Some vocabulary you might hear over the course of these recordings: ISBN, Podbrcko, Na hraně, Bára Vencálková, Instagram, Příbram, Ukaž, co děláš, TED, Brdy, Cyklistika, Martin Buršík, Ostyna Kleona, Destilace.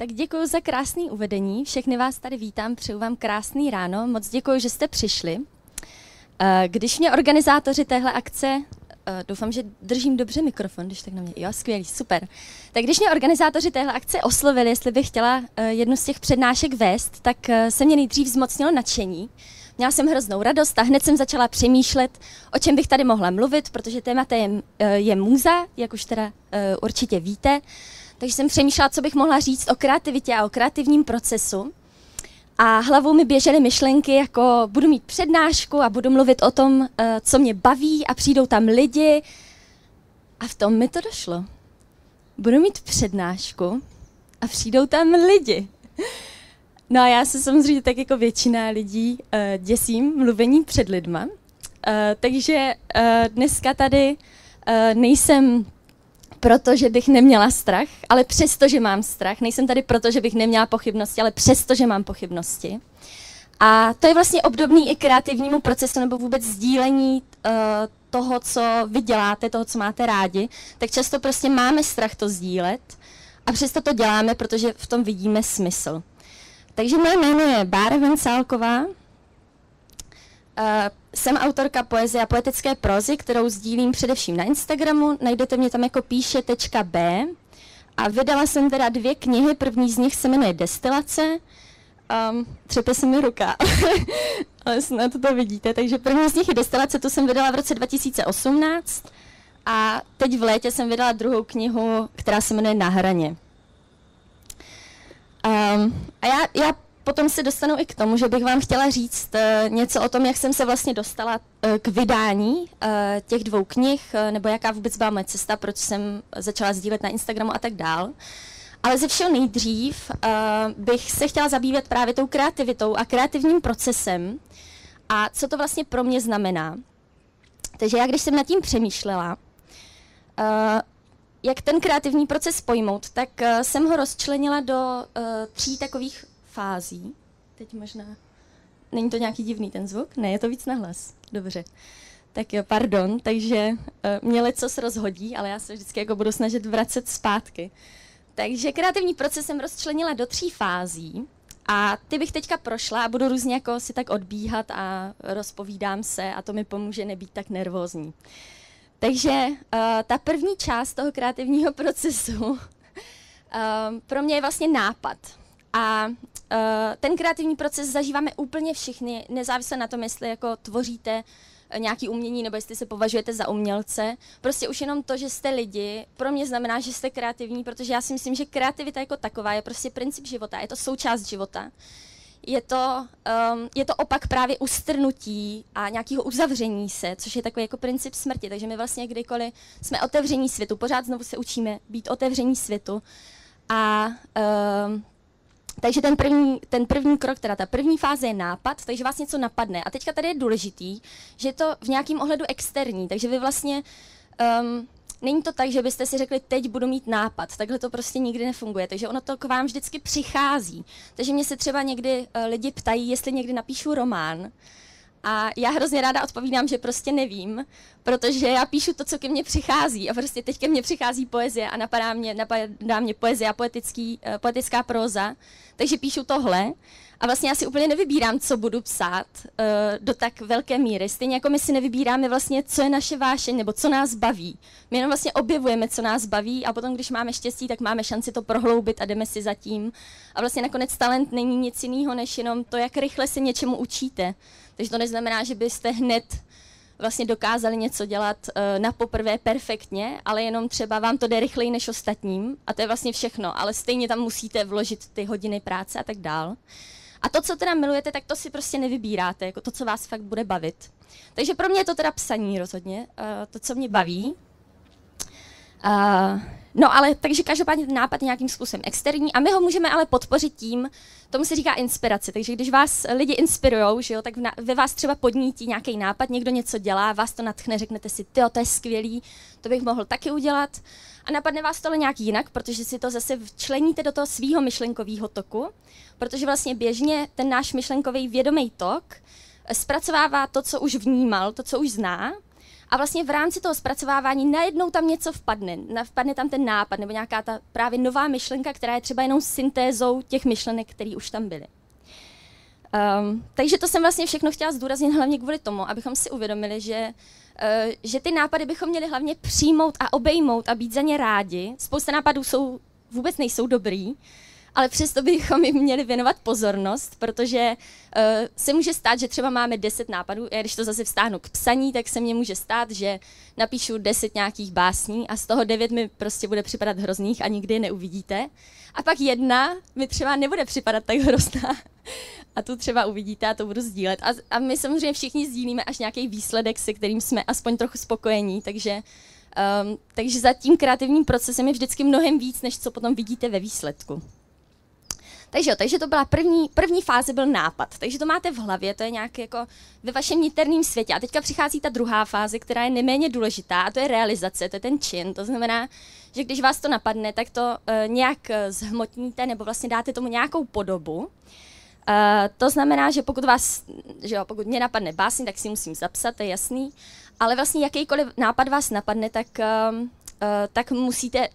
Tak děkuji za krásné uvedení, všechny vás tady vítám, přeju vám krásný ráno, moc děkuji, že jste přišli. Když mě organizátoři téhle akce, doufám, že držím dobře mikrofon, když tak na mě, jo, skvělý, super. Tak když mě organizátoři téhle akce oslovili, jestli bych chtěla jednu z těch přednášek vést, tak se mě nejdřív zmocnilo nadšení. Měla jsem hroznou radost a hned jsem začala přemýšlet, o čem bych tady mohla mluvit, protože tématem je můza, jak už teda určitě víte. Takže jsem přemýšlela, co bych mohla říct o kreativitě a o kreativním procesu. A hlavou mi běžely myšlenky, jako budu mít přednášku a budu mluvit o tom, co mě baví a přijdou tam lidi. A v tom mi to došlo. Budu mít přednášku a přijdou tam lidi. No a já se samozřejmě tak jako většina lidí děsím mluvení před lidma. Takže dneska tady nejsem proto, že bych neměla strach, ale přesto, že mám strach. Nejsem tady proto, že bych neměla pochybnosti, ale přesto, že mám pochybnosti. A to je vlastně obdobný i kreativnímu procesu nebo vůbec sdílení toho, co vy děláte, toho, co máte rádi. Tak často prostě máme strach to sdílet a přesto to děláme, protože v tom vidíme smysl. Takže moje jméno je Bára Vencálková. Jsem autorka poezie a poetické prózy, kterou sdílím především na Instagramu. Najdete mě tam jako píše.b. A vydala jsem teda 2 knihy, první z nich se jmenuje Destilace. Třepe se mi ruka, ale snad to vidíte. Takže první z nich je Destilace, tu jsem vydala v roce 2018. A teď v létě jsem vydala druhou knihu, která se jmenuje Na hraně. A já potom se dostanu i k tomu, že bych vám chtěla říct něco o tom, jak jsem se vlastně dostala k vydání těch 2 knih, nebo jaká vůbec byla moje cesta, proč jsem začala sdílet na Instagramu a tak dál. Ale ze všeho nejdřív bych se chtěla zabývat právě tou kreativitou a kreativním procesem a co to vlastně pro mě znamená. Takže já, když jsem nad tím přemýšlela, jak ten kreativní proces pojmout, tak jsem ho rozčlenila do 3 takových fází. Teď možná... Není to nějaký divný ten zvuk? Ne, je to víc nahlas. Dobře. Tak jo, pardon. Takže mě lecos rozhodí, ale já se vždycky jako budu snažit vracet zpátky. Takže kreativní proces jsem rozčlenila do 3 fází a ty bych teďka prošla a budu různě jako si tak odbíhat a rozpovídám se a to mi pomůže nebýt tak nervózní. Takže ta první část toho kreativního procesu pro mě je vlastně nápad. A ten kreativní proces zažíváme úplně všichni, nezávisle na tom, jestli jako tvoříte nějaké umění nebo jestli se považujete za umělce. Prostě už jenom to, že jste lidi, pro mě znamená, že jste kreativní, protože já si myslím, že kreativita jako taková je prostě princip života, je to součást života. Je to opak právě ustrnutí a nějakého uzavření se, což je takový jako princip smrti. Takže my vlastně kdykoliv jsme otevření světu, pořád znovu se učíme být otevření světu. A takže ten první krok, teda ta první fáze je nápad, takže vás něco napadne. A teďka tady je důležitý, že je to v nějakém ohledu externí, takže vy vlastně... Není to tak, že byste si řekli, teď budu mít nápad, takhle to prostě nikdy nefunguje, takže ono to k vám vždycky přichází. Takže mě se třeba někdy lidi ptají, jestli někdy napíšu román a já hrozně ráda odpovídám, že prostě nevím, protože já píšu to, co ke mně přichází a prostě teď ke mně přichází poezie a napadá mě poezie a poetická próza, takže píšu tohle. A vlastně já si úplně nevybírám, co budu psát do tak velké míry. Stejně jako my si nevybíráme vlastně, co je naše vášeň nebo co nás baví. My jenom vlastně objevujeme, co nás baví a potom, když máme štěstí, tak máme šanci to prohloubit a jdeme si za tím. A vlastně nakonec talent není nic jiného, než jenom to, jak rychle se něčemu učíte. Takže to neznamená, že byste hned vlastně dokázali něco dělat na poprvé perfektně, ale jenom třeba vám to jde rychleji než ostatním a to je vlastně všechno, ale stejně tam musíte vložit ty hodiny práce a tak dál. A to, co teda milujete, tak to si prostě nevybíráte, jako to, co vás fakt bude bavit. Takže pro mě je to teda psaní rozhodně, to, co mě baví. No ale takže každopádně ten nápad je nějakým způsobem externí a my ho můžeme ale podpořit tím, tomu se říká inspirace. Takže když vás lidi inspirujou, že jo, tak ve vás třeba podnítí nějaký nápad, někdo něco dělá, vás to nadchne, řeknete si, tyjo, to je skvělý, to bych mohl taky udělat. A napadne vás to ale nějak jinak, protože si to zase včleníte do toho svýho myšlenkového toku, protože vlastně běžně ten náš myšlenkový vědomý tok zpracovává to, co už vnímal, to, co už zná, A vlastně v rámci toho zpracovávání najednou tam něco vpadne tam ten nápad nebo nějaká ta právě nová myšlenka, která je třeba jenom syntézou těch myšlenek, které už tam byly. Takže to jsem vlastně všechno chtěla zdůraznit hlavně kvůli tomu, abychom si uvědomili, že ty nápady bychom měli hlavně přijmout a obejmout a být za ně rádi. Spousta nápadů jsou, vůbec nejsou dobrý, ale přesto bychom jim měli věnovat pozornost, protože se může stát, že třeba máme 10 nápadů, a když to zase vztáhnu k psaní, tak se mně může stát, že napíšu 10 nějakých básní a z toho 9 mi prostě bude připadat hrozných a nikdy je neuvidíte. A pak 1 mi třeba nebude připadat tak hrozná a tu třeba uvidíte a to budu sdílet. A my samozřejmě všichni sdílíme až nějaký výsledek, se kterým jsme aspoň trochu spokojení, takže za tím kreativním procesem je vždycky mnohem víc, než co potom vidíte ve výsledku. Takže to byla první fáze byl nápad, takže to máte v hlavě, to je nějak jako ve vašem niterném světě. A teďka přichází ta druhá fáze, která je neméně důležitá, a to je realizace, to je ten čin. To znamená, že když vás to napadne, tak to nějak zhmotníte nebo vlastně dáte tomu nějakou podobu. To znamená, že pokud mě napadne básně, tak si musím zapsat, to je jasný. Ale vlastně jakýkoliv nápad vás napadne, tak musíte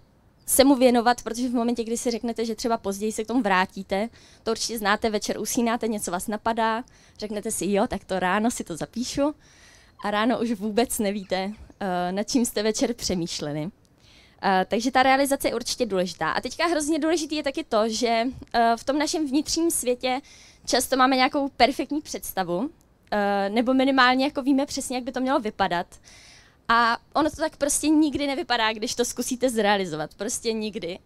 se mu věnovat, protože v momentě, kdy si řeknete, že třeba později se k tomu vrátíte, to určitě znáte, večer usínáte, něco vás napadá, řeknete si jo, tak to ráno si to zapíšu a ráno už vůbec nevíte, nad čím jste večer přemýšleli. Takže ta realizace je určitě důležitá. A teďka hrozně důležitý je taky to, že v tom našem vnitřním světě často máme nějakou perfektní představu, nebo minimálně jako víme přesně, jak by to mělo vypadat. A ono to tak prostě nikdy nevypadá, když to zkusíte zrealizovat, prostě nikdy.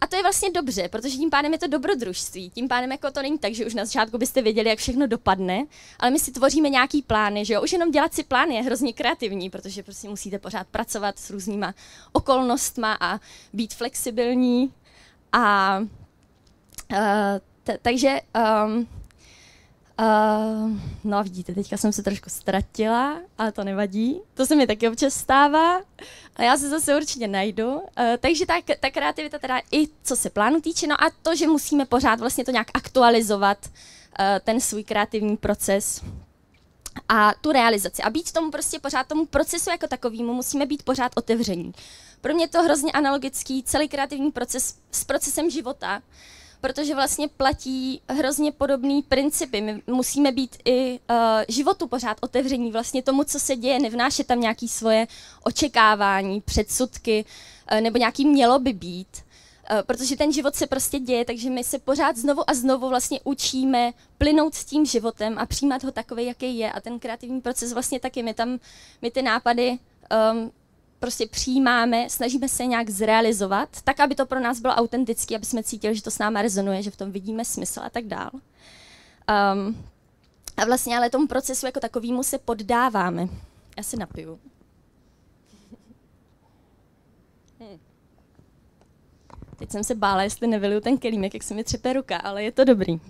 A to je vlastně dobře, protože tím pádem je to dobrodružství, tím pádem jako to není tak, že už na začátku byste věděli, jak všechno dopadne, ale my si tvoříme nějaký plány, že jo, už jenom dělat si plány je hrozně kreativní, protože prostě musíte pořád pracovat s různýma okolnostma a být flexibilní a takže... No a vidíte, teďka jsem se trošku ztratila, ale to nevadí. To se mi taky občas stává, ale já se zase určitě najdu. Takže ta kreativita teda i co se plánu týče, no a to, že musíme pořád vlastně to nějak aktualizovat, ten svůj kreativní proces a tu realizaci. A být tomu prostě pořád tomu procesu jako takovému musíme být pořád otevření. Pro mě je to hrozně analogický, celý kreativní proces s procesem života, protože vlastně platí hrozně podobné principy. My musíme být i životu pořád otevření vlastně tomu, co se děje, nevnášet tam nějaké svoje očekávání, předsudky, nebo nějaký mělo by být, protože ten život se prostě děje, takže my se pořád znovu a znovu vlastně učíme plynout s tím životem a přijímat ho takový, jaký je. A ten kreativní proces vlastně taky, my ty nápady prostě přijímáme, snažíme se nějak zrealizovat, tak, aby to pro nás bylo autentické, aby jsme cítili, že to s náma rezonuje, že v tom vidíme smysl a tak dál. A vlastně ale tomu procesu jako takovému se poddáváme. Já se napiju. Teď jsem se bála, jestli nevyliju ten kelímek, jak se mi třepe ruka, ale je to dobrý.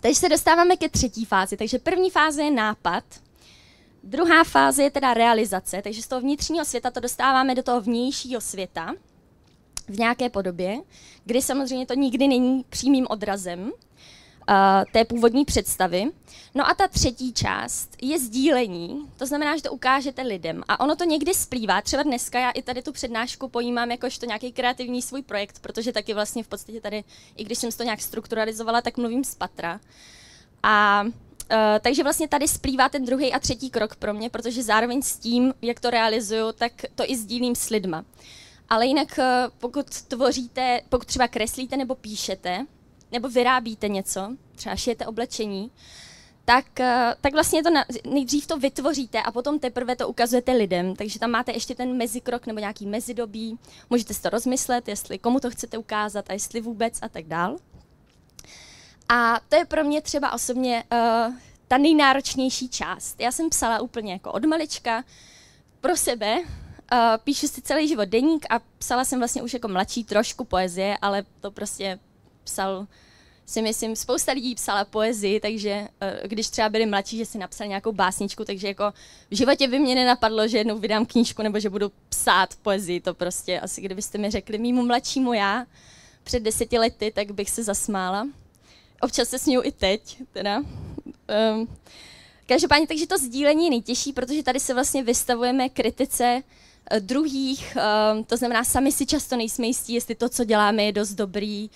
Takže se dostáváme ke třetí fázi, takže první fáze je nápad. Druhá fáze je teda realizace, takže z toho vnitřního světa to dostáváme do toho vnějšího světa v nějaké podobě, kdy samozřejmě to nikdy není přímým odrazem té původní představy. No a ta třetí část je sdílení, to znamená, že to ukážete lidem. A ono to někdy splývá, třeba dneska já i tady tu přednášku pojímám jakožto nějaký kreativní svůj projekt, protože taky vlastně v podstatě tady, i když jsem to nějak strukturalizovala, tak mluvím z patra. Takže vlastně tady splývá ten druhý a třetí krok pro mě, protože zároveň s tím, jak to realizuju, tak to i sdílím s lidma. Ale jinak pokud tvoříte, pokud třeba kreslíte nebo píšete, nebo vyrábíte něco, třeba šijete oblečení, tak vlastně to nejdřív to vytvoříte a potom teprve to ukazujete lidem. Takže tam máte ještě ten mezikrok nebo nějaký mezidobí, můžete si to rozmyslet, jestli komu to chcete ukázat a jestli vůbec a tak dál. A to je pro mě třeba osobně ta nejnáročnější část. Já jsem psala úplně jako od malička pro sebe, píšu si celý život deník a psala jsem vlastně už jako mladší trošku poezie, ale to prostě spousta lidí psala poezii, takže když třeba byli mladší, že si napsali nějakou básničku, takže jako v životě by mě nenapadlo, že jednou vydám knížku nebo že budu psát poezii, to prostě asi kdybyste mi řekli mýmu mladšímu já před 10 lety, tak bych se zasmála. Občas se směju i teď, teda. Každopádně, takže to sdílení je nejtěžší, protože tady se vlastně vystavujeme kritice druhých, to znamená, sami si často nejsme jistí, jestli to, co děláme, je dost dobrý,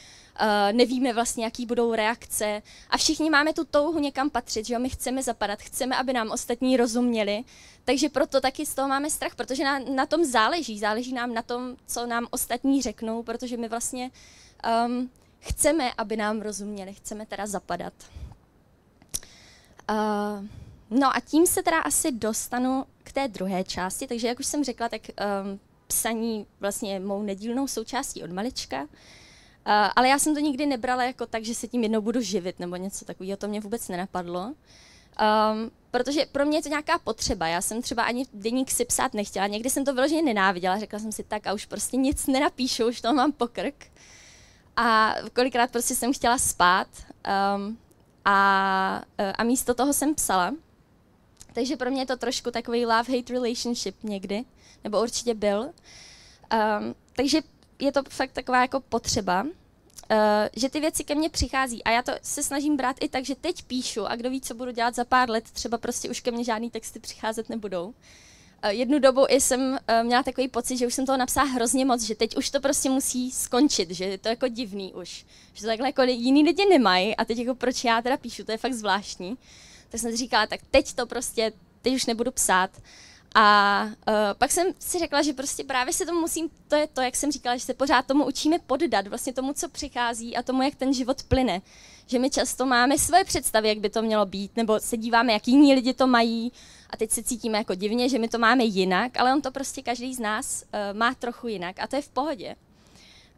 nevíme vlastně, jaký budou reakce a všichni máme tu touhu někam patřit, že jo? My chceme zapadat, chceme, aby nám ostatní rozuměli, takže proto taky z toho máme strach, protože na tom záleží nám na tom, co nám ostatní řeknou, protože my vlastně chceme, aby nám rozuměli, chceme teda zapadat. No a tím se teda asi dostanu k té druhé části, takže jak už jsem řekla, tak psaní vlastně je mou nedílnou součástí od malička, ale já jsem to nikdy nebrala jako tak, že se tím jednou budu živit nebo něco takového, to mě vůbec nenapadlo, protože pro mě je to nějaká potřeba, já jsem třeba ani deník si psát nechtěla, někdy jsem to vyloženě nenáviděla, řekla jsem si tak a už prostě nic nenapíšu, už toho mám pokrk a kolikrát prostě jsem chtěla spát a místo toho jsem psala. Takže pro mě je to trošku takový love-hate relationship někdy, nebo určitě byl. Takže je to fakt taková jako potřeba, že ty věci ke mně přichází a já to se snažím brát i tak, že teď píšu a kdo ví, co budu dělat za pár let, třeba prostě už ke mně žádný texty přicházet nebudou. Jednu dobu jsem měla takový pocit, že už jsem toho napsala hrozně moc, že teď už to prostě musí skončit, že je to jako divný už, že to takhle jako jiný lidi nemají a teď jako proč já teda píšu, to je fakt zvláštní. Tak jsem říkala, tak teď to prostě, teď už nebudu psát. A pak jsem si řekla, že prostě právě se tomu musím, to je to, jak jsem říkala, že se pořád tomu učíme poddat, vlastně tomu, co přichází a tomu, jak ten život plyne. Že my často máme svoje představy, jak by to mělo být, nebo se díváme, jak jiní lidi to mají a teď se cítíme jako divně, že my to máme jinak, ale on to prostě každý z nás má trochu jinak a to je v pohodě.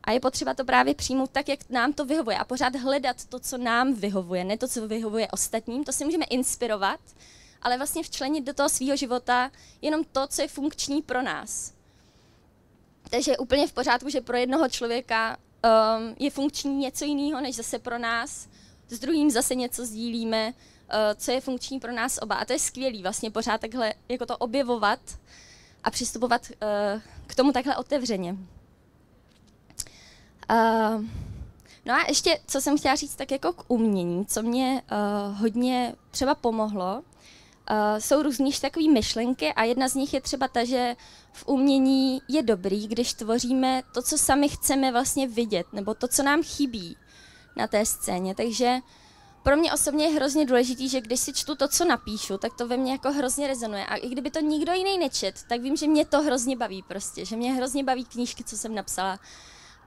A je potřeba to právě přijmout tak, jak nám to vyhovuje a pořád hledat to, co nám vyhovuje, ne to, co vyhovuje ostatním, to si můžeme inspirovat, ale vlastně včlenit do toho svého života jenom to, co je funkční pro nás. Takže je úplně v pořádku, že pro jednoho člověka je funkční něco jiného, než zase pro nás, s druhým zase něco sdílíme, co je funkční pro nás oba. A to je skvělý vlastně pořád takhle jako to objevovat a přistupovat k tomu takhle otevřeně. No a ještě, co jsem chtěla říct, tak jako k umění, co mě hodně třeba pomohlo, jsou různý takové myšlenky a jedna z nich je třeba ta, že v umění je dobrý, když tvoříme to, co sami chceme vlastně vidět, nebo to, co nám chybí na té scéně. Takže pro mě osobně je hrozně důležitý, že když si čtu to, co napíšu, tak to ve mně jako hrozně rezonuje. A i kdyby to nikdo jiný nečet, tak vím, že mě to hrozně baví prostě, že mě hrozně baví knížky, co jsem napsala.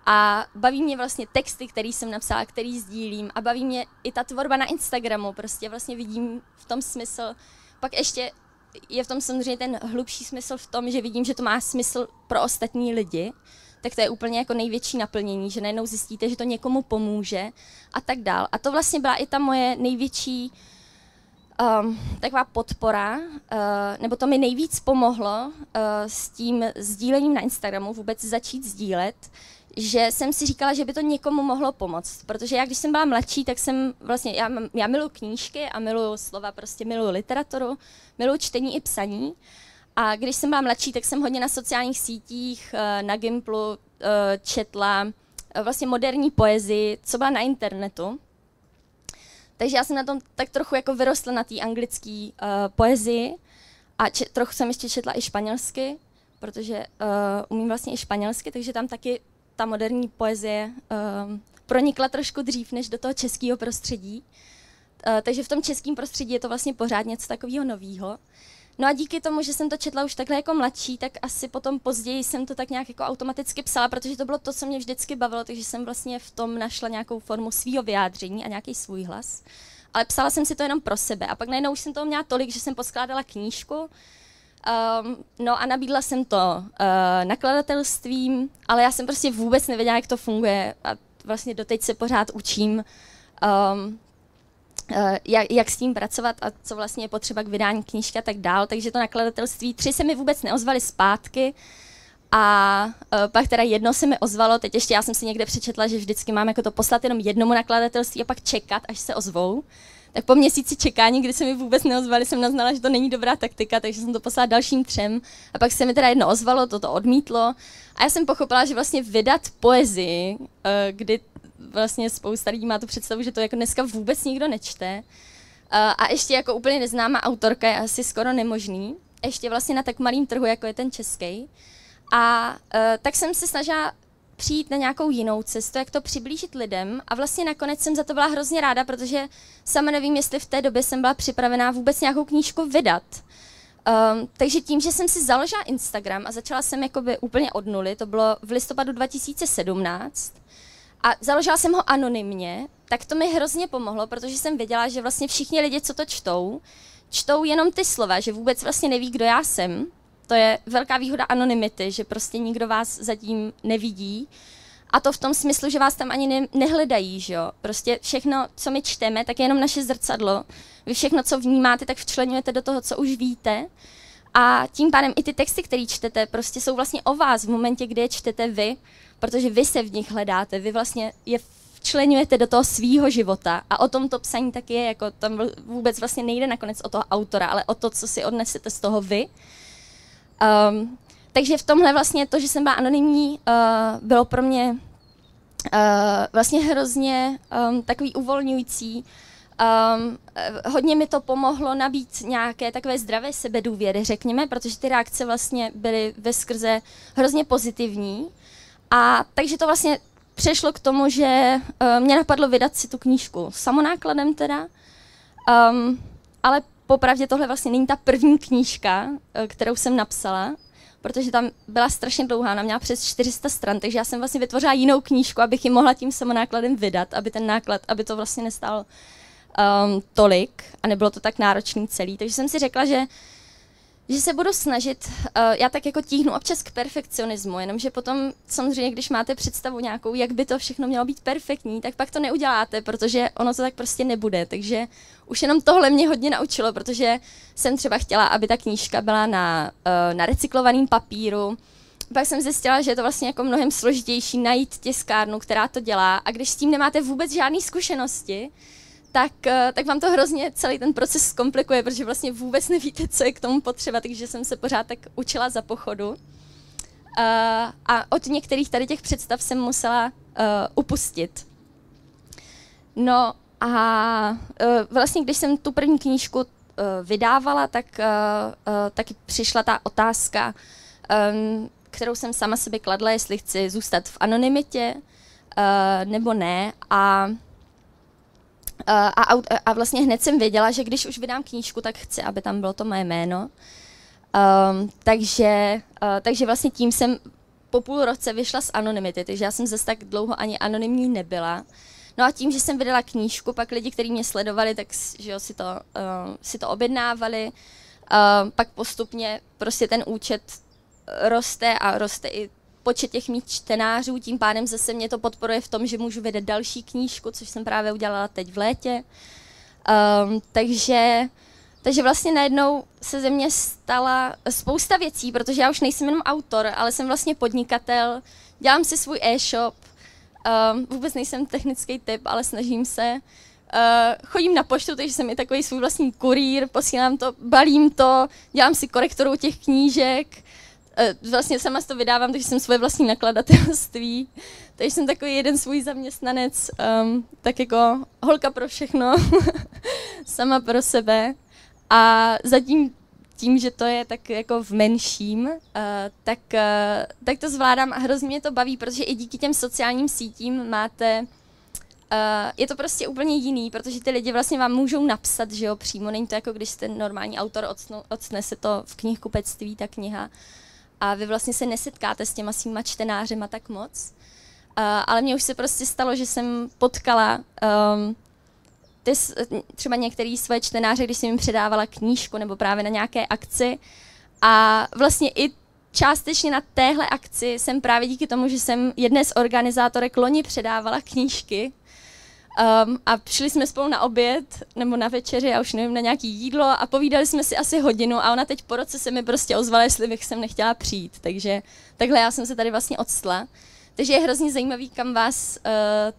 A baví mě vlastně texty, které jsem napsala, které sdílím a baví mě i ta tvorba na Instagramu, prostě vlastně vidím v tom smysl. Pak ještě je v tom samozřejmě ten hlubší smysl v tom, že vidím, že to má smysl pro ostatní lidi, tak to je úplně jako největší naplnění, že najednou zjistíte, že to někomu pomůže a tak dál. A to vlastně byla i ta moje největší taková podpora, nebo to mi nejvíc pomohlo s tím sdílením na Instagramu, vůbec začít sdílet, že jsem si říkala, že by to někomu mohlo pomoct, protože já, když jsem byla mladší, tak jsem vlastně, já miluji knížky a miluji slova, prostě miluji literaturu, miluji čtení i psaní a když jsem byla mladší, tak jsem hodně na sociálních sítích, na Gimplu četla vlastně moderní poezii, co byla na internetu. Takže já jsem na tom tak trochu jako vyrostla na té anglické poezii a trochu jsem ještě četla i španělsky, protože umím vlastně i španělsky, takže tam taky ta moderní poezie pronikla trošku dřív než do toho českého prostředí. Takže v tom českém prostředí je to vlastně pořád něco takového nového. No a díky tomu, že jsem to četla už takhle jako mladší, tak asi potom později jsem to tak nějak jako automaticky psala, protože to bylo to, co mě vždycky bavilo, takže jsem vlastně v tom našla nějakou formu svého vyjádření a nějaký svůj hlas. Ale psala jsem si to jenom pro sebe a pak najednou už jsem toho měla tolik, že jsem poskládala knížku. No a nabídla jsem to nakladatelstvím, ale já jsem prostě vůbec nevěděla, jak to funguje a vlastně doteď se pořád učím, jak s tím pracovat a co vlastně je potřeba k vydání knížky a tak dál, takže to nakladatelství 3 se mi vůbec neozvaly zpátky a pak teda 1 se mi ozvalo, teď ještě já jsem si někde přečetla, že vždycky mám jako to poslat jenom jednomu nakladatelství a pak čekat, až se ozvou. Tak po měsíci čekání, kdy se mi vůbec neozvali, jsem naznala, že to není dobrá taktika, takže jsem to poslala dalším 3. A pak se mi teda 1 ozvalo, toto odmítlo. A já jsem pochopila, že vlastně vydat poezii, kdy vlastně spousta lidí má tu představu, že to jako dneska vůbec nikdo nečte, A ještě jako úplně neznámá autorka je asi skoro nemožný, ještě vlastně na tak malém trhu, jako je ten český. A tak jsem se snažila přijít na nějakou jinou cestu, jak to přiblížit lidem a vlastně nakonec jsem za to byla hrozně ráda, protože sama nevím, jestli v té době jsem byla připravená vůbec nějakou knížku vydat. Takže tím, že jsem si založila Instagram a začala jsem jakoby úplně od nuly, to bylo v listopadu 2017, a založila jsem ho anonymně, tak to mi hrozně pomohlo, protože jsem věděla, že vlastně všichni lidi, co to čtou, čtou jenom ty slova, že vůbec vlastně neví, kdo já jsem. To je velká výhoda anonymity, že prostě nikdo vás zatím nevidí. A to v tom smyslu, že vás tam ani nehledají, že jo. Prostě všechno, co my čteme, tak je jenom naše zrcadlo. Vy všechno, co vnímáte, tak včleňujete do toho, co už víte. A tím pádem i ty texty, které čtete, prostě jsou vlastně o vás v momentě, kdy je čtete vy, protože vy se v nich hledáte, vy vlastně je včleňujete do toho svýho života. A o tom to psaní taky je, jako tam vůbec vlastně nejde nakonec o toho autora, ale o to, co si odnesete z toho vy. Takže v tomhle vlastně to, že jsem byla anonymní, bylo pro mě vlastně hrozně takový uvolňující. Hodně mi to pomohlo nabít nějaké takové zdravé sebedůvěry, řekněme, protože ty reakce vlastně byly veskrze hrozně pozitivní. A takže to vlastně přešlo k tomu, že mě napadlo vydat si tu knížku samonákladem teda, ale popravdě tohle vlastně není ta první knížka, kterou jsem napsala, protože tam byla strašně dlouhá, ona měla přes 400 stran, takže já jsem vlastně vytvořila jinou knížku, abych ji mohla tím samonákladem vydat, aby ten náklad, aby to vlastně nestálo tolik a nebylo to tak náročný celý. Takže jsem si řekla, že se budu snažit, já tak jako tíhnu občas k perfekcionismu, jenomže potom samozřejmě, když máte představu nějakou, jak by to všechno mělo být perfektní, tak pak to neuděláte, protože ono to tak prostě nebude. Takže už jenom tohle mě hodně naučilo, protože jsem třeba chtěla, aby ta knížka byla na recyklovaném papíru. Pak jsem zjistila, že je to vlastně jako mnohem složitější najít tiskárnu, která to dělá, a když s tím nemáte vůbec žádné zkušenosti, tak vám to hrozně celý ten proces zkomplikuje, protože vlastně vůbec nevíte, co je k tomu potřeba, takže jsem se pořád tak učila za pochodu. A od některých tady těch představ jsem musela upustit. No a vlastně, když jsem tu první knížku vydávala, tak přišla ta otázka, kterou jsem sama sobě kladla, jestli chci zůstat v anonymitě nebo ne. A vlastně hned jsem věděla, že když už vydám knížku, tak chci, aby tam bylo to moje jméno. Takže vlastně tím jsem po půl roce vyšla z anonymity, takže já jsem zase tak dlouho ani anonymní nebyla. No a tím, že jsem vydala knížku, pak lidi, kteří mě sledovali, tak že jo, si to objednávali. Pak postupně prostě ten účet roste a roste i počet těch mých čtenářů, tím pádem zase mě to podporuje v tom, že můžu vydat další knížku, což jsem právě udělala teď v létě. Takže vlastně najednou se ze mě stala spousta věcí, protože já už nejsem jenom autor, ale jsem vlastně podnikatel, dělám si svůj e-shop, vůbec nejsem technický typ, ale snažím se. Chodím na poštu, takže jsem i takový svůj vlastní kurýr, posílám to, balím to, dělám si korektorou těch knížek. Vlastně sama si to vydávám, takže jsem svoje vlastní nakladatelství, takže jsem takový jeden svůj zaměstnanec, tak jako holka pro všechno, sama pro sebe. A zatím tím, že to je tak jako v menším, tak to zvládám a hrozně mě to baví, protože i díky těm sociálním sítím máte, je to prostě úplně jiný, protože ty lidi vlastně vám můžou napsat, že jo, přímo, není to jako když jste normální autor, octne se to v knihkupectví, ta kniha. A vy vlastně se nesetkáte s těma svýma čtenářema tak moc. Ale mně už se prostě stalo, že jsem potkala třeba některé svoje čtenáře, když jsem jim předávala knížku nebo právě na nějaké akci. A vlastně i částečně na téhle akci jsem právě díky tomu, že jsem jedné z organizátorek loni předávala knížky. A šli jsme spolu na oběd, nebo na večeři, já už nevím, na nějaký jídlo a povídali jsme si asi hodinu a ona teď po roce se mi prostě ozvala, jestli bych sem nechtěla přijít, takže takhle já jsem se tady vlastně odstla. Takže je hrozně zajímavý, kam vás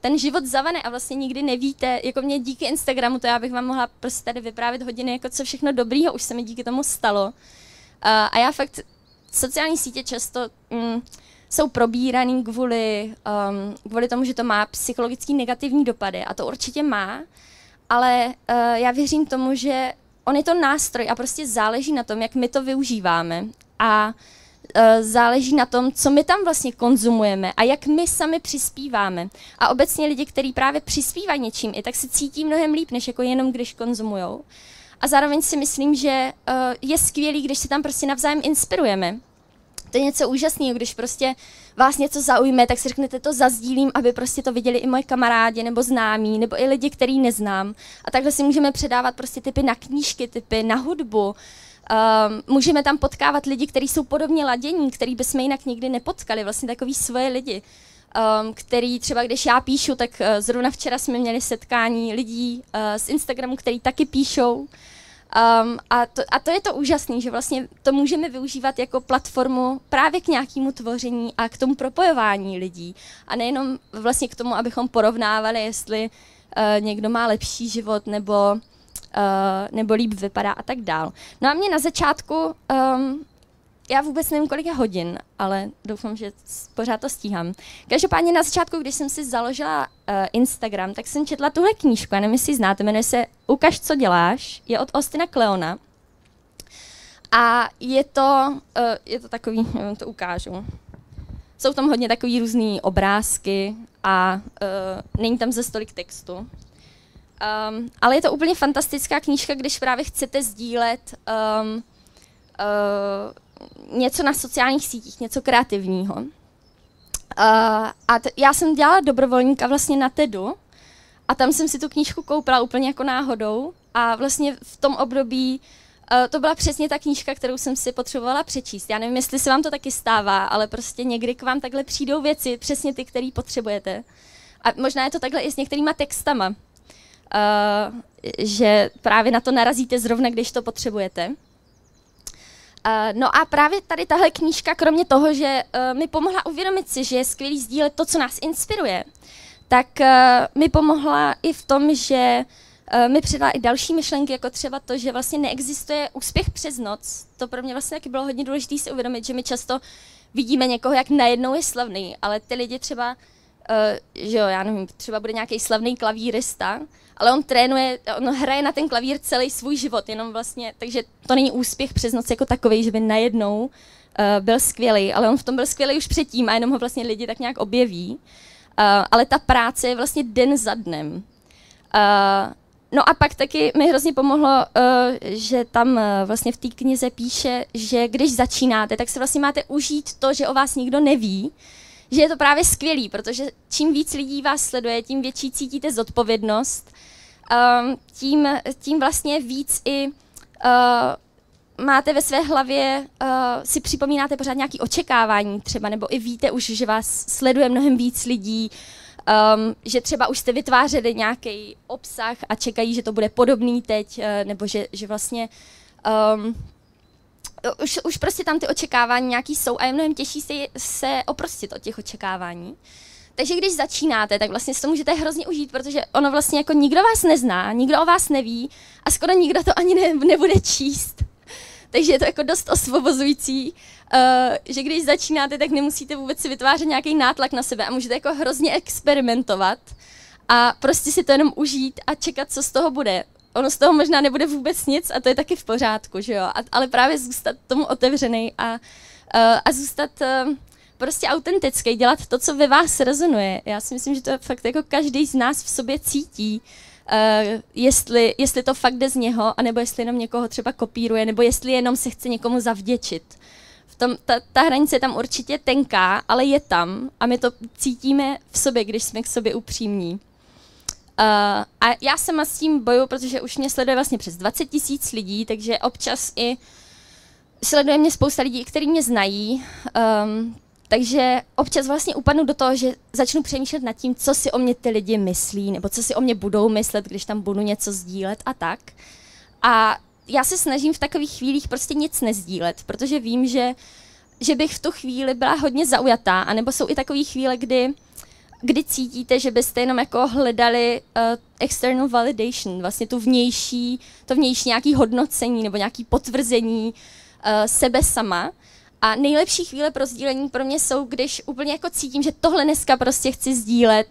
ten život zavane a vlastně nikdy nevíte, jako mě díky Instagramu, to já bych vám mohla prostě tady vyprávět hodiny, jako co všechno dobrýho už se mi díky tomu stalo. A já fakt, sociální sítě často jsou probíraný kvůli tomu, že to má psychologický negativní dopady a to určitě má, ale já věřím tomu, že on je to nástroj a prostě záleží na tom, jak my to využíváme a záleží na tom, co my tam vlastně konzumujeme a jak my sami přispíváme. A obecně lidi, kteří právě přispívají něčím, i tak se cítí mnohem líp, než jako jenom když konzumujou. A zároveň si myslím, že je skvělý, když se tam prostě navzájem inspirujeme. To je něco úžasného, když prostě vás něco zaujme, tak si řeknete, to zazdílím, aby prostě to viděli i moji kamarádi nebo známí, nebo i lidi, který neznám. A takhle si můžeme předávat prostě tipy na knížky, tipy na hudbu. Můžeme tam potkávat lidi, kteří jsou podobně ladění, který bychom jinak nikdy nepotkali, vlastně takový svoje lidi, který třeba když já píšu, tak zrovna včera jsme měli setkání lidí z Instagramu, který taky píšou. A to je to úžasné, že vlastně to můžeme využívat jako platformu právě k nějakému tvoření a k tomu propojování lidí. A nejenom vlastně k tomu, abychom porovnávali, jestli někdo má lepší život nebo líp vypadá a tak dál. No a mě na začátku, já vůbec nevím, kolik je hodin, ale doufám, že pořád to stíhám. Každopádně na začátku, když jsem si založila Instagram, tak jsem četla tuhle knížku, já nevím, jestli ji znáte, jmenuje se Ukaž, co děláš, je od Ostyna Kleona. A je to takový, nevím, to ukážu. Jsou tam hodně takový různý obrázky a není tam zas tolik textu. Ale je to úplně fantastická knížka, když právě chcete sdílet něco na sociálních sítích, něco kreativního. Já jsem dělala dobrovolníka vlastně na TEDu a tam jsem si tu knížku koupila úplně jako náhodou a vlastně v tom období to byla přesně ta knížka, kterou jsem si potřebovala přečíst. Já nevím, jestli se vám to taky stává, ale prostě někdy k vám takhle přijdou věci, přesně ty, které potřebujete. A možná je to takhle i s některýma textama. Že právě na to narazíte zrovna, když to potřebujete. No a právě tady tahle knížka, kromě toho, že mi pomohla uvědomit si, že je skvělý sdílet to, co nás inspiruje, tak mi pomohla i v tom, že mi předala i další myšlenky, jako třeba to, že vlastně neexistuje úspěch přes noc. To pro mě vlastně taky bylo hodně důležité si uvědomit, že my často vidíme někoho, jak najednou je slavný, ale ty lidi třeba že jo, já nevím, třeba bude nějaký slavný klavírista, ale on hraje na ten klavír celý svůj život, jenom vlastně, takže to není úspěch přes noc jako takový, že by najednou byl skvělý, ale on v tom byl skvělý už předtím a jenom ho vlastně lidi tak nějak objeví, ale ta práce je vlastně den za dnem. No a pak taky mi hrozně pomohlo, že tam vlastně v té knize píše, že když začínáte, tak se vlastně máte užít to, že o vás nikdo neví, že je to právě skvělý, protože čím víc lidí vás sleduje, tím větší cítíte zodpovědnost, tím vlastně víc i máte ve své hlavě, si připomínáte pořád nějaké očekávání třeba, nebo i víte už, že vás sleduje mnohem víc lidí, že třeba už jste vytvářeli nějaký obsah a čekají, že to bude podobný teď, nebo že vlastně... Už prostě tam ty očekávání nějaký jsou a je mnohem těžší se oprostit od těch očekávání. Takže když začínáte, tak vlastně si to můžete hrozně užít, protože ono vlastně jako nikdo vás nezná, nikdo o vás neví a skoro nikdo to ani nebude číst. Takže je to jako dost osvobozující, že když začínáte, tak nemusíte vůbec si vytvářet nějaký nátlak na sebe a můžete jako hrozně experimentovat a prostě si to jenom užít a čekat, co z toho bude. Ono z toho možná nebude vůbec nic a to je taky v pořádku, že jo? Ale právě zůstat tomu otevřený a zůstat prostě autentický, dělat to, co ve vás rezonuje. Já si myslím, že to fakt jako každý z nás v sobě cítí, jestli to fakt jde z něho, anebo jestli jenom někoho třeba kopíruje, nebo jestli jenom se chce někomu zavděčit. Ta hranice je tam určitě tenká, ale je tam a my to cítíme v sobě, když jsme k sobě upřímní. A já sama s tím boju, protože už mě sleduje vlastně přes 20 000 lidí, takže občas i sleduje mě spousta lidí, kteří mě znají, takže občas vlastně upadnu do toho, že začnu přemýšlet nad tím, co si o mě ty lidi myslí, nebo co si o mě budou myslet, když tam budu něco sdílet a tak. A já se snažím v takových chvílích prostě nic nesdílet, protože vím, že bych v tu chvíli byla hodně zaujatá, anebo jsou i takové chvíle, kdy cítíte, že byste jenom jako hledali external validation, vlastně to vnější nějaké hodnocení nebo nějaké potvrzení sebe sama. A nejlepší chvíle pro sdílení pro mě jsou, když úplně jako cítím, že tohle dneska prostě chci sdílet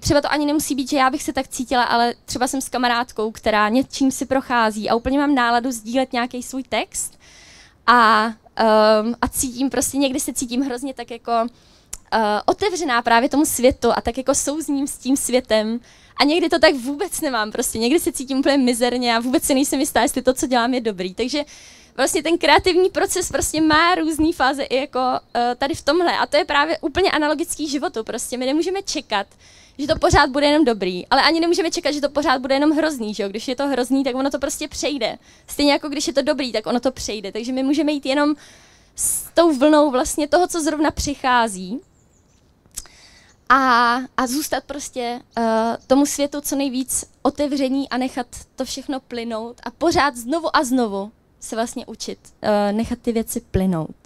Třeba to ani nemusí být, že já bych se tak cítila, ale třeba jsem s kamarádkou, která něčím si prochází a úplně mám náladu sdílet nějaký svůj text a cítím prostě, někdy se cítím hrozně tak jako otevřená právě tomu světu a tak jako souzním s tím světem a někdy to tak vůbec nemám prostě, někdy se cítím úplně mizerně a vůbec si nejsem jistá, jestli to, co dělám, je dobrý, takže vlastně ten kreativní proces prostě má různé fáze i jako tady v tomhle a to je právě úplně analogický životu prostě. My nemůžeme čekat, že to pořád bude jenom dobrý, ale ani nemůžeme čekat, že to pořád bude jenom hrozný, že jo? Když je to hrozný, tak ono to prostě přejde. Stejně jako když je to dobrý, tak ono to přejde. Takže my můžeme jít jenom s tou vlnou vlastně toho, co zrovna přichází a zůstat prostě tomu světu co nejvíc otevření a nechat to všechno plynout a pořád znovu a znovu se vlastně učit, nechat ty věci plynout.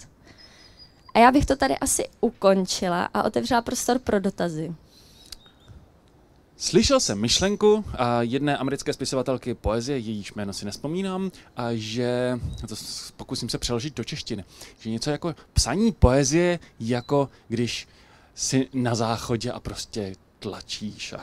A já bych to tady asi ukončila a otevřela prostor pro dotazy. Slyšel jsem myšlenku jedné americké spisovatelky poezie, jejíž jméno si nespomínám, a že, to pokusím se přeložit do češtiny, že něco jako psaní poezie, jako když si na záchodě a prostě tlačíš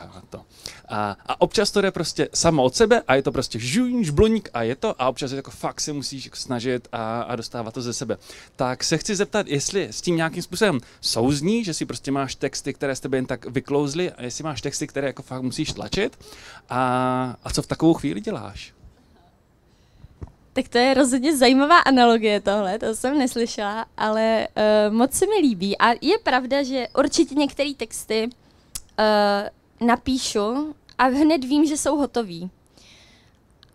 a občas to jde prostě samo od sebe a je to prostě žbluník a je to a občas je to jako fakt se musíš jako snažit a dostávat to ze sebe. Tak se chci zeptat, jestli s tím nějakým způsobem souzní, že si prostě máš texty, které z tebe jen tak vyklouzly a jestli máš texty, které jako fakt musíš tlačit a co v takovou chvíli děláš? Tak to je rozhodně zajímavá analogie tohle, to jsem neslyšela, ale moc se mi líbí a je pravda, že určitě některé texty napíšu a hned vím, že jsou hotový.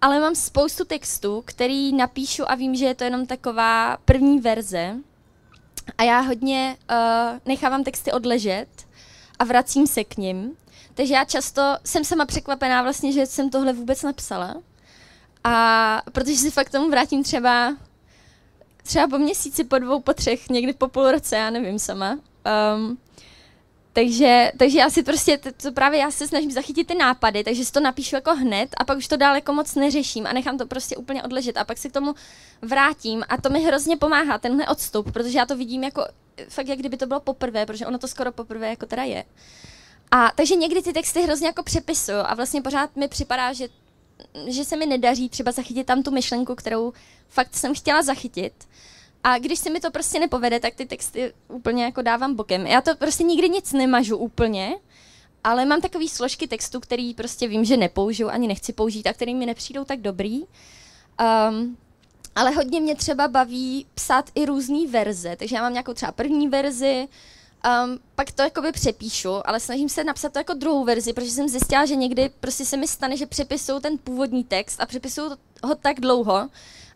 Ale mám spoustu textů, který napíšu a vím, že je to jenom taková první verze. A já hodně nechávám texty odležet a vracím se k nim. Takže já často jsem sama překvapená vlastně, že jsem tohle vůbec napsala. A protože si fakt tomu vrátím třeba po měsíci, po dvou, po třech, někdy po půl roce, já nevím sama. Takže já si prostě, to právě já se snažím zachytit ty nápady, takže si to napíšu jako hned a pak už to dál jako moc neřeším a nechám to prostě úplně odležet a pak se k tomu vrátím a to mi hrozně pomáhá, tenhle odstup, protože já to vidím jako, fakt jak kdyby to bylo poprvé, protože ono to skoro poprvé jako teda je. A takže někdy ty texty hrozně jako přepisuju a vlastně pořád mi připadá, že se mi nedaří třeba zachytit tam tu myšlenku, kterou fakt jsem chtěla zachytit. A když se mi to prostě nepovede, tak ty texty úplně jako dávám bokem. Já to prostě nikdy nic nemažu úplně, ale mám takové složky textu, který prostě vím, že nepoužiju, ani nechci použít a který mi nepřijdou tak dobrý. Ale hodně mě třeba baví psát i různé verze, takže já mám nějakou třeba první verzi, pak to jakoby přepíšu, ale snažím se napsat to jako druhou verzi, protože jsem zjistila, že někdy prostě se mi stane, že přepisuju ten původní text a přepisuju ho tak dlouho,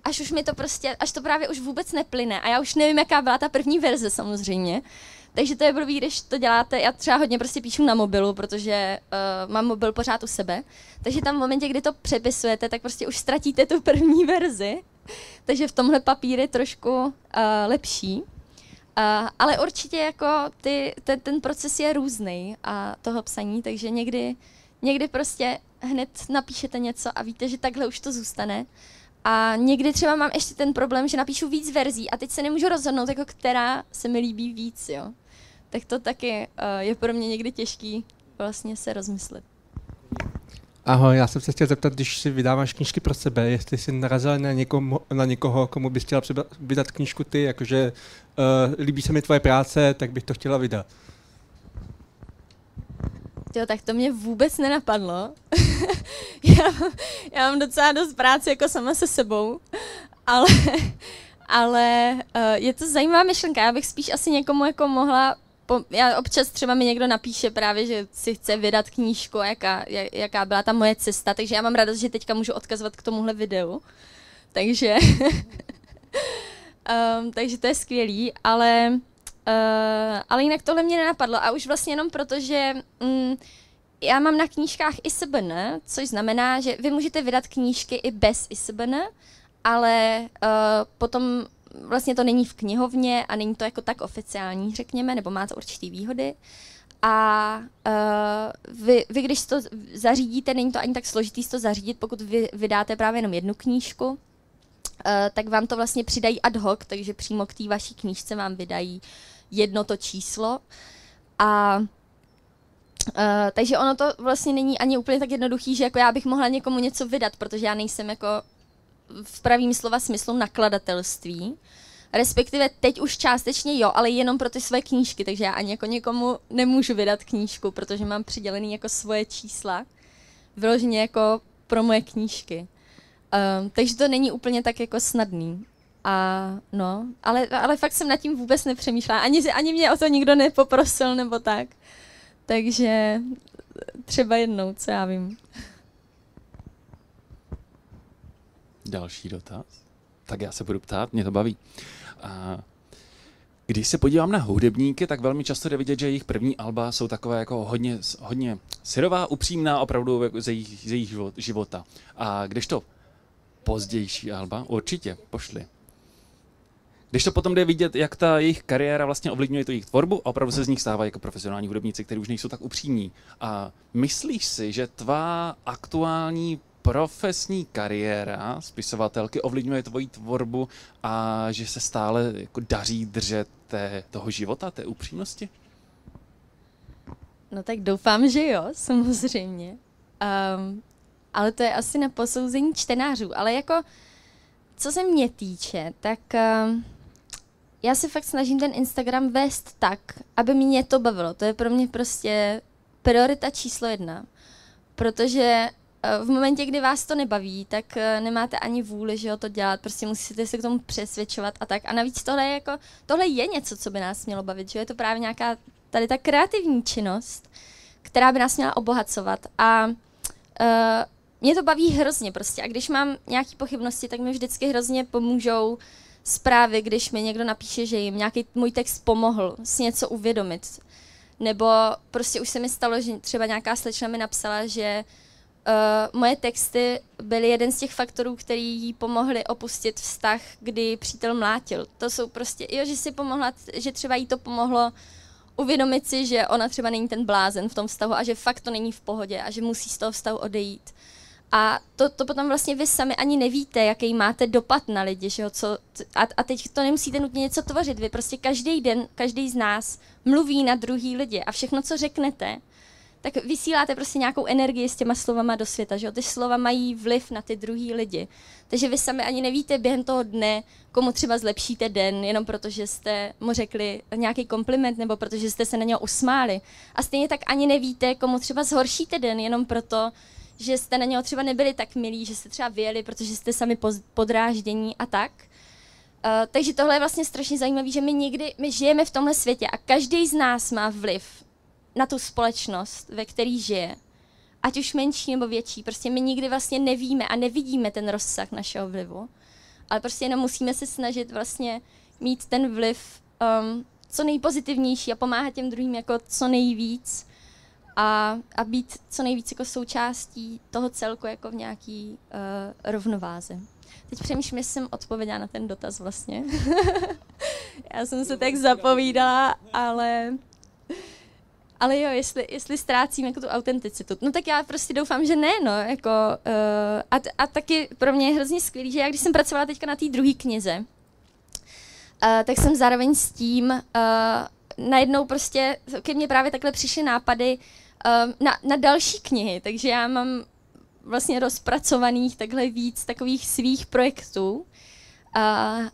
až už mi to prostě, až to právě už vůbec neplyne a já už nevím, jaká byla ta první verze samozřejmě. Takže to je blbý, když to děláte, já třeba hodně prostě píšu na mobilu, protože mám mobil pořád u sebe, takže tam v momentě, kdy to přepisujete, tak prostě už ztratíte tu první verzi, takže v tomhle papír je trošku lepší. Ale určitě jako ten proces je různý a toho psaní, takže někdy prostě hned napíšete něco a víte, že takhle už to zůstane. A někdy třeba mám ještě ten problém, že napíšu víc verzí a teď se nemůžu rozhodnout, jako která se mi líbí víc, jo. Tak to taky je pro mě někdy těžký vlastně se rozmyslet. Ahoj, já jsem se chtěl zeptat, když si vydáváš knížky pro sebe, jestli jsi narazila na někoho, komu bys chtěla vydat knížku ty, jakože líbí se mi tvoje práce, tak bych to chtěla vydat. Jo, tak to mě vůbec nenapadlo. já mám docela dost práce jako sama se sebou, ale je to zajímavá myšlenka. Já bych spíš asi někomu jako mohla... Já občas třeba mi někdo napíše právě, že si chce vydat knížku, jaká byla ta moje cesta, takže já mám radost, že teďka můžu odkazovat k tomuhle videu. Takže, takže to je skvělý, ale jinak tohle mě nenapadlo a už vlastně jenom proto, že já mám na knížkách ISBN, což znamená, že vy můžete vydat knížky i bez ISBN, ale potom vlastně to není v knihovně a není to jako tak oficiální, řekněme, nebo má to určitý výhody. A vy když to zařídíte, není to ani tak složitý to zařídit, pokud vy vydáte právě jenom jednu knížku, tak vám to vlastně přidají ad hoc, takže přímo k té vaší knížce vám vydají jedno to číslo. A Takže ono to vlastně není ani úplně tak jednoduchý, že jako já bych mohla někomu něco vydat, protože já nejsem jako v pravým slova smyslu nakladatelství. Respektive teď už částečně jo, ale jenom pro ty své knížky, takže já ani jako někomu nemůžu vydat knížku, protože mám přidělený jako svoje čísla, vyloženě jako pro moje knížky. Takže to není úplně tak jako snadný. A no, ale fakt jsem nad tím vůbec nepřemýšlela, ani mě o to nikdo nepoprosil nebo tak. Takže třeba jednou, co já vím. Další dotaz? Tak já se budu ptát, mě to baví. Když se podívám na hudebníky, tak velmi často jde vidět, že jejich první alba jsou takové jako hodně syrová, upřímná opravdu ze jejich života. A když to pozdější alba, určitě, pošli. Když to potom jde vidět, jak ta jejich kariéra vlastně ovlivňuje tu jejich tvorbu, opravdu se z nich stávají jako profesionální hudebníci, kteří už nejsou tak upřímní. A myslíš si, že tvá aktuální profesní kariéra spisovatelky ovlivňuje tvoji tvorbu a že se stále jako daří držet toho života, té upřímnosti? No tak doufám, že jo, samozřejmě. Ale to je asi na posouzení čtenářů. Ale jako, co se mě týče, tak já se fakt snažím ten Instagram vést tak, aby mě to bavilo. To je pro mě prostě priorita číslo 1. Protože v momentě, kdy vás to nebaví, tak nemáte ani vůli, že jo, to dělat, prostě musíte se k tomu přesvědčovat a tak. A navíc tohle je něco, co by nás mělo bavit, že je to právě nějaká tady ta kreativní činnost, která by nás měla obohacovat. A mě to baví hrozně prostě. A když mám nějaké pochybnosti, tak mi vždycky hrozně pomůžou zprávy, když mi někdo napíše, že jim nějaký můj text pomohl si něco uvědomit. Nebo prostě už se mi stalo, že třeba nějaká slečna mi napsala, že moje texty byly jeden z těch faktorů, který jí pomohly opustit vztah, kdy přítel mlátil. To jsou prostě, jo, že si pomohla, že třeba jí to pomohlo uvědomit si, že ona třeba není ten blázen v tom vztahu a že fakt to není v pohodě a že musí z toho vztahu odejít. A to potom vlastně vy sami ani nevíte, jaký máte dopad na lidi, že jo, a teď to nemusíte nutně něco tvořit, vy prostě každý den, každý z nás mluví na druhý lidi a všechno, co řeknete, tak vysíláte prostě nějakou energii s těma slovama do světa, že jo? Ty slova mají vliv na ty druhý lidi. Takže vy sami ani nevíte během toho dne, komu třeba zlepšíte den, jenom protože jste mu řekli nějaký kompliment nebo protože jste se na něho usmáli. A stejně tak ani nevíte, komu třeba zhoršíte den, jenom proto, že jste na něho třeba nebyli tak milí, že jste třeba vyjeli, protože jste sami podráždění a tak. Takže tohle je vlastně strašně zajímavé, že my žijeme v tomhle světě a každý z nás má vliv na tu společnost, ve který žije. Ať už menší nebo větší, prostě my nikdy vlastně nevíme a nevidíme ten rozsah našeho vlivu. Ale prostě jenom musíme se snažit vlastně mít ten vliv co nejpozitivnější a pomáhat těm druhým jako co nejvíc a být co nejvíc jako součástí toho celku jako v nějaký rovnováze. Teď přemýšlím, jestli jsem odpověděla na ten dotaz vlastně. Já jsem se tak zapovídala, ale... Ale jo, jestli ztrácím jako tu autenticitu, no tak já prostě doufám, že ne, no, jako, a taky pro mě je hrozně skvělý, že já když jsem pracovala teďka na té druhé knize, tak jsem zároveň s tím, najednou prostě ke mně právě takhle přišly nápady na další knihy, takže já mám vlastně rozpracovaných takhle víc takových svých projektů.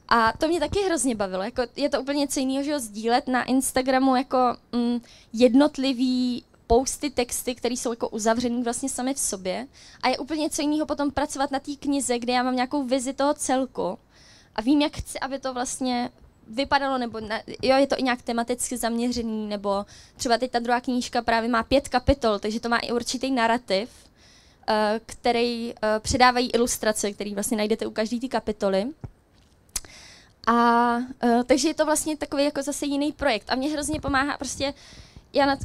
A to mě taky hrozně bavilo, jako je to úplně něco jiného, že ho sdílet na Instagramu jako jednotlivý posty, texty, které jsou jako uzavřený vlastně sami v sobě a je úplně něco jiného potom pracovat na té knize, kde já mám nějakou vizi toho celku a vím, jak chci, aby to vlastně vypadalo, nebo jo, je to i nějak tematicky zaměřený, nebo třeba teď ta druhá knížka právě má 5 kapitol, takže to má i určitý narrativ, který předávají ilustrace, který vlastně najdete u každé té kapitoly. A takže je to vlastně takový jako zase jiný projekt a mě hrozně pomáhá prostě,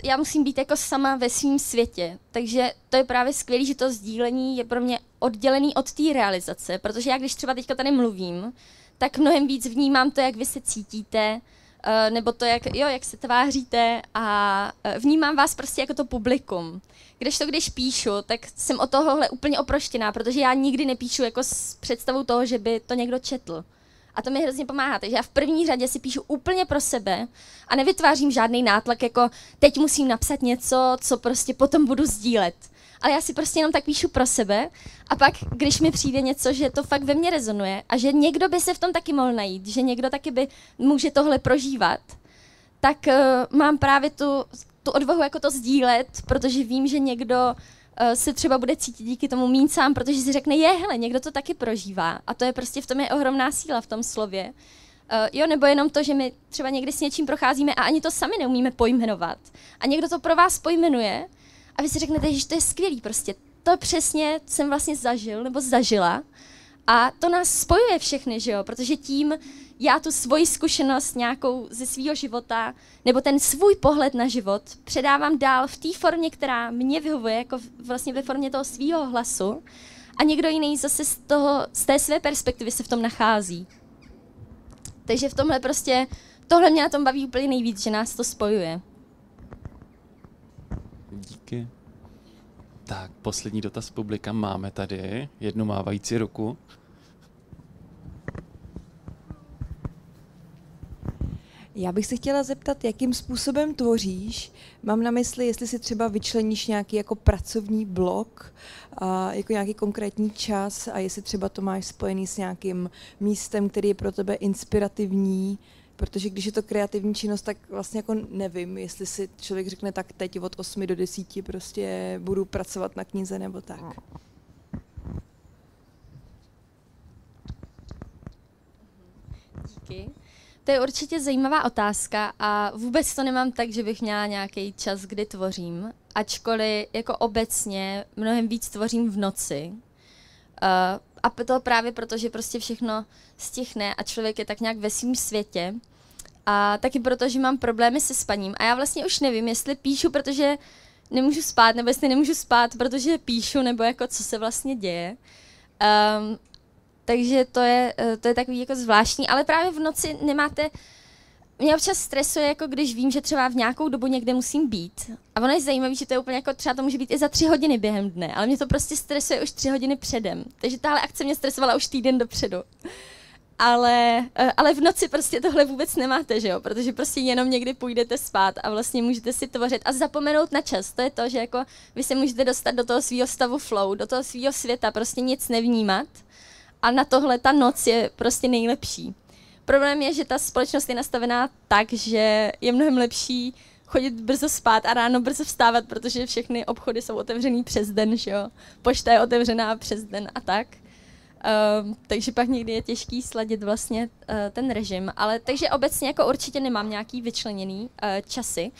já musím být jako sama ve svém světě, takže to je právě skvělé, že to sdílení je pro mě oddělený od té realizace, protože já když třeba teďka tady mluvím, tak mnohem víc vnímám to, jak vy se cítíte, nebo to, jak se tváříte a vnímám vás prostě jako to publikum. Když píšu, tak jsem od tohohle úplně oproštěná, protože já nikdy nepíšu jako s představou toho, že by to někdo četl. A to mi hrozně pomáhá, takže já v první řadě si píšu úplně pro sebe a nevytvářím žádný nátlak, jako teď musím napsat něco, co prostě potom budu sdílet. Ale já si prostě jenom tak píšu pro sebe a pak, když mi přijde něco, že to fakt ve mně rezonuje a že někdo by se v tom taky mohl najít, že někdo taky by může tohle prožívat, tak mám právě tu odvahu jako to sdílet, protože vím, že někdo se třeba bude cítit díky tomu míň sám, protože si řekne, hele, někdo to taky prožívá a to je prostě v tom je ohromná síla v tom slově. Jo, nebo jenom to, že my třeba někdy s něčím procházíme a ani to sami neumíme pojmenovat a někdo to pro vás pojmenuje a vy si řeknete, že to je skvělý prostě, to přesně jsem vlastně zažil nebo zažila a to nás spojuje všechny, že jo, protože tím já tu svoji zkušenost nějakou ze svýho života nebo ten svůj pohled na život předávám dál v té formě, která mě vyhovuje, jako vlastně ve formě toho svýho hlasu a někdo jiný zase z té své perspektivy se v tom nachází. Takže v tomhle prostě, tohle mě na tom baví úplně nejvíc, že nás to spojuje. Díky. Tak, poslední dotaz publika máme tady, jednu mávající ruku. Já bych se chtěla zeptat, jakým způsobem tvoříš. Mám na mysli, jestli si třeba vyčleníš nějaký jako pracovní blok, jako nějaký konkrétní čas a jestli třeba to máš spojený s nějakým místem, který je pro tebe inspirativní, protože když je to kreativní činnost, tak vlastně jako nevím, jestli si člověk řekne tak teď od 8 do 10 prostě budu pracovat na knize nebo tak. Díky. To je určitě zajímavá otázka a vůbec to nemám tak, že bych měla nějaký čas, kdy tvořím, ačkoliv jako obecně mnohem víc tvořím v noci. A to právě proto, že prostě všechno stihne a člověk je tak nějak ve svém světě. A taky proto, že mám problémy se spaním. A já vlastně už nevím, jestli píšu, protože nemůžu spát, nebo jestli nemůžu spát, protože píšu, nebo jako co se vlastně děje. Takže to je takový jako zvláštní, ale právě v noci nemáte, mě občas stresuje, jako když vím, že třeba v nějakou dobu někde musím být. A ono je zajímavé, že to je úplně jako třeba to může být i za 3 hodiny během dne, ale mě to prostě stresuje už 3 hodiny předem. Takže tahle akce mě stresovala už týden dopředu. Ale v noci prostě tohle vůbec nemáte, že jo? Protože prostě jenom někdy půjdete spát a vlastně můžete si tvořit a zapomenout na čas. To je to, že jako vy se můžete dostat do toho svého stavu flow, do toho svého světa, prostě nic nevnímat. A na tohle ta noc je prostě nejlepší. Problém je, že ta společnost je nastavená tak, že je mnohem lepší chodit brzo spát a ráno brzo vstávat, protože všechny obchody jsou otevřený přes den, že jo? Pošta je otevřená přes den a tak. Takže pak někdy je těžký sladit vlastně ten režim. Ale takže obecně jako určitě nemám nějaký vyčleněný časy.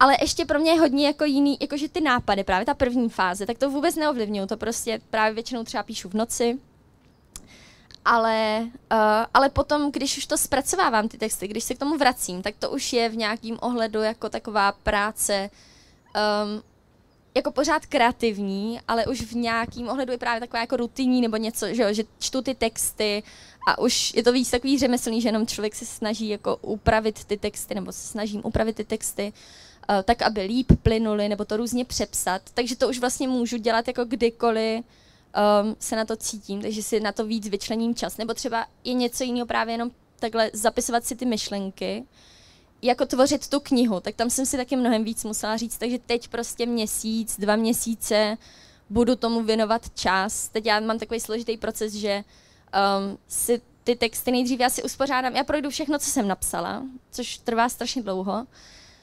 Ale ještě pro mě je hodně jako jiný, jakože ty nápady, právě ta první fáze, tak to vůbec neovlivňuju. To prostě právě většinou třeba píšu v noci. Ale potom, když už to zpracovávám, ty texty, když se k tomu vracím, tak to už je v nějakém ohledu jako taková práce, jako pořád kreativní, ale už v nějakém ohledu je právě taková jako rutinní nebo něco, že čtu ty texty a už je to víc takový řemeslný, že jenom člověk se snaží jako upravit ty texty, nebo se snažím upravit ty texty, tak, aby líp plynuly, nebo to různě přepsat, takže to už vlastně můžu dělat jako kdykoliv, se na to cítím, takže si na to víc vyčlením čas. Nebo třeba je něco jiného právě jenom takhle zapisovat si ty myšlenky, jako tvořit tu knihu, tak tam jsem si taky mnohem víc musela říct, takže teď prostě 1–2 měsíce budu tomu věnovat čas. Teď já mám takový složitý proces, že si ty texty nejdřív já si uspořádám, já projdu všechno, co jsem napsala, což trvá strašně dlouho.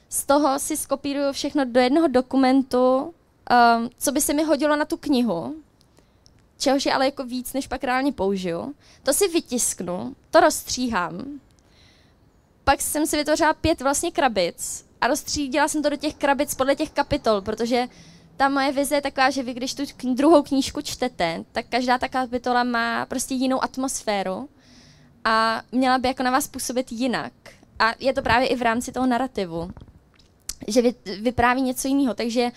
Z toho si skopíruju všechno do jednoho dokumentu, co by se mi hodilo na tu knihu, čehož je ale jako víc, než pak reálně použiju. To si vytisknu, to rozstříhám. Pak jsem si vytvořila 5 vlastně krabic a rozstřídila jsem to do těch krabic podle těch kapitol, protože ta moje vize je taková, že vy, když tu druhou knížku čtete, tak každá ta kapitola má prostě jinou atmosféru a měla by jako na vás působit jinak. A je to právě i v rámci toho narrativu, že vypráví něco jiného, takže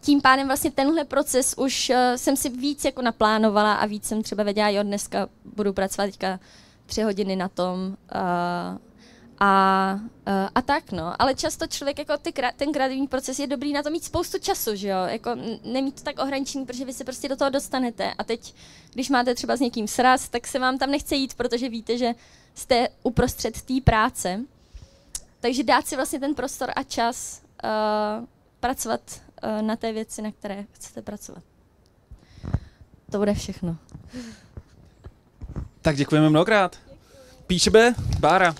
tím pádem vlastně tenhle proces už jsem si víc jako naplánovala a víc jsem třeba věděla, jo, dneska budu pracovat teďka 3 hodiny na tom A tak no, ale často člověk, jako ten kreativní proces je dobrý na to mít spoustu času, že jo, jako nemít to tak ohraničený, protože vy se prostě do toho dostanete a teď, když máte třeba s někým sraz, tak se vám tam nechce jít, protože víte, že jste uprostřed té práce, takže dát si vlastně ten prostor a čas pracovat na té věci, na které chcete pracovat. To bude všechno. Tak děkujeme mnohokrát. Píšeme, Bára.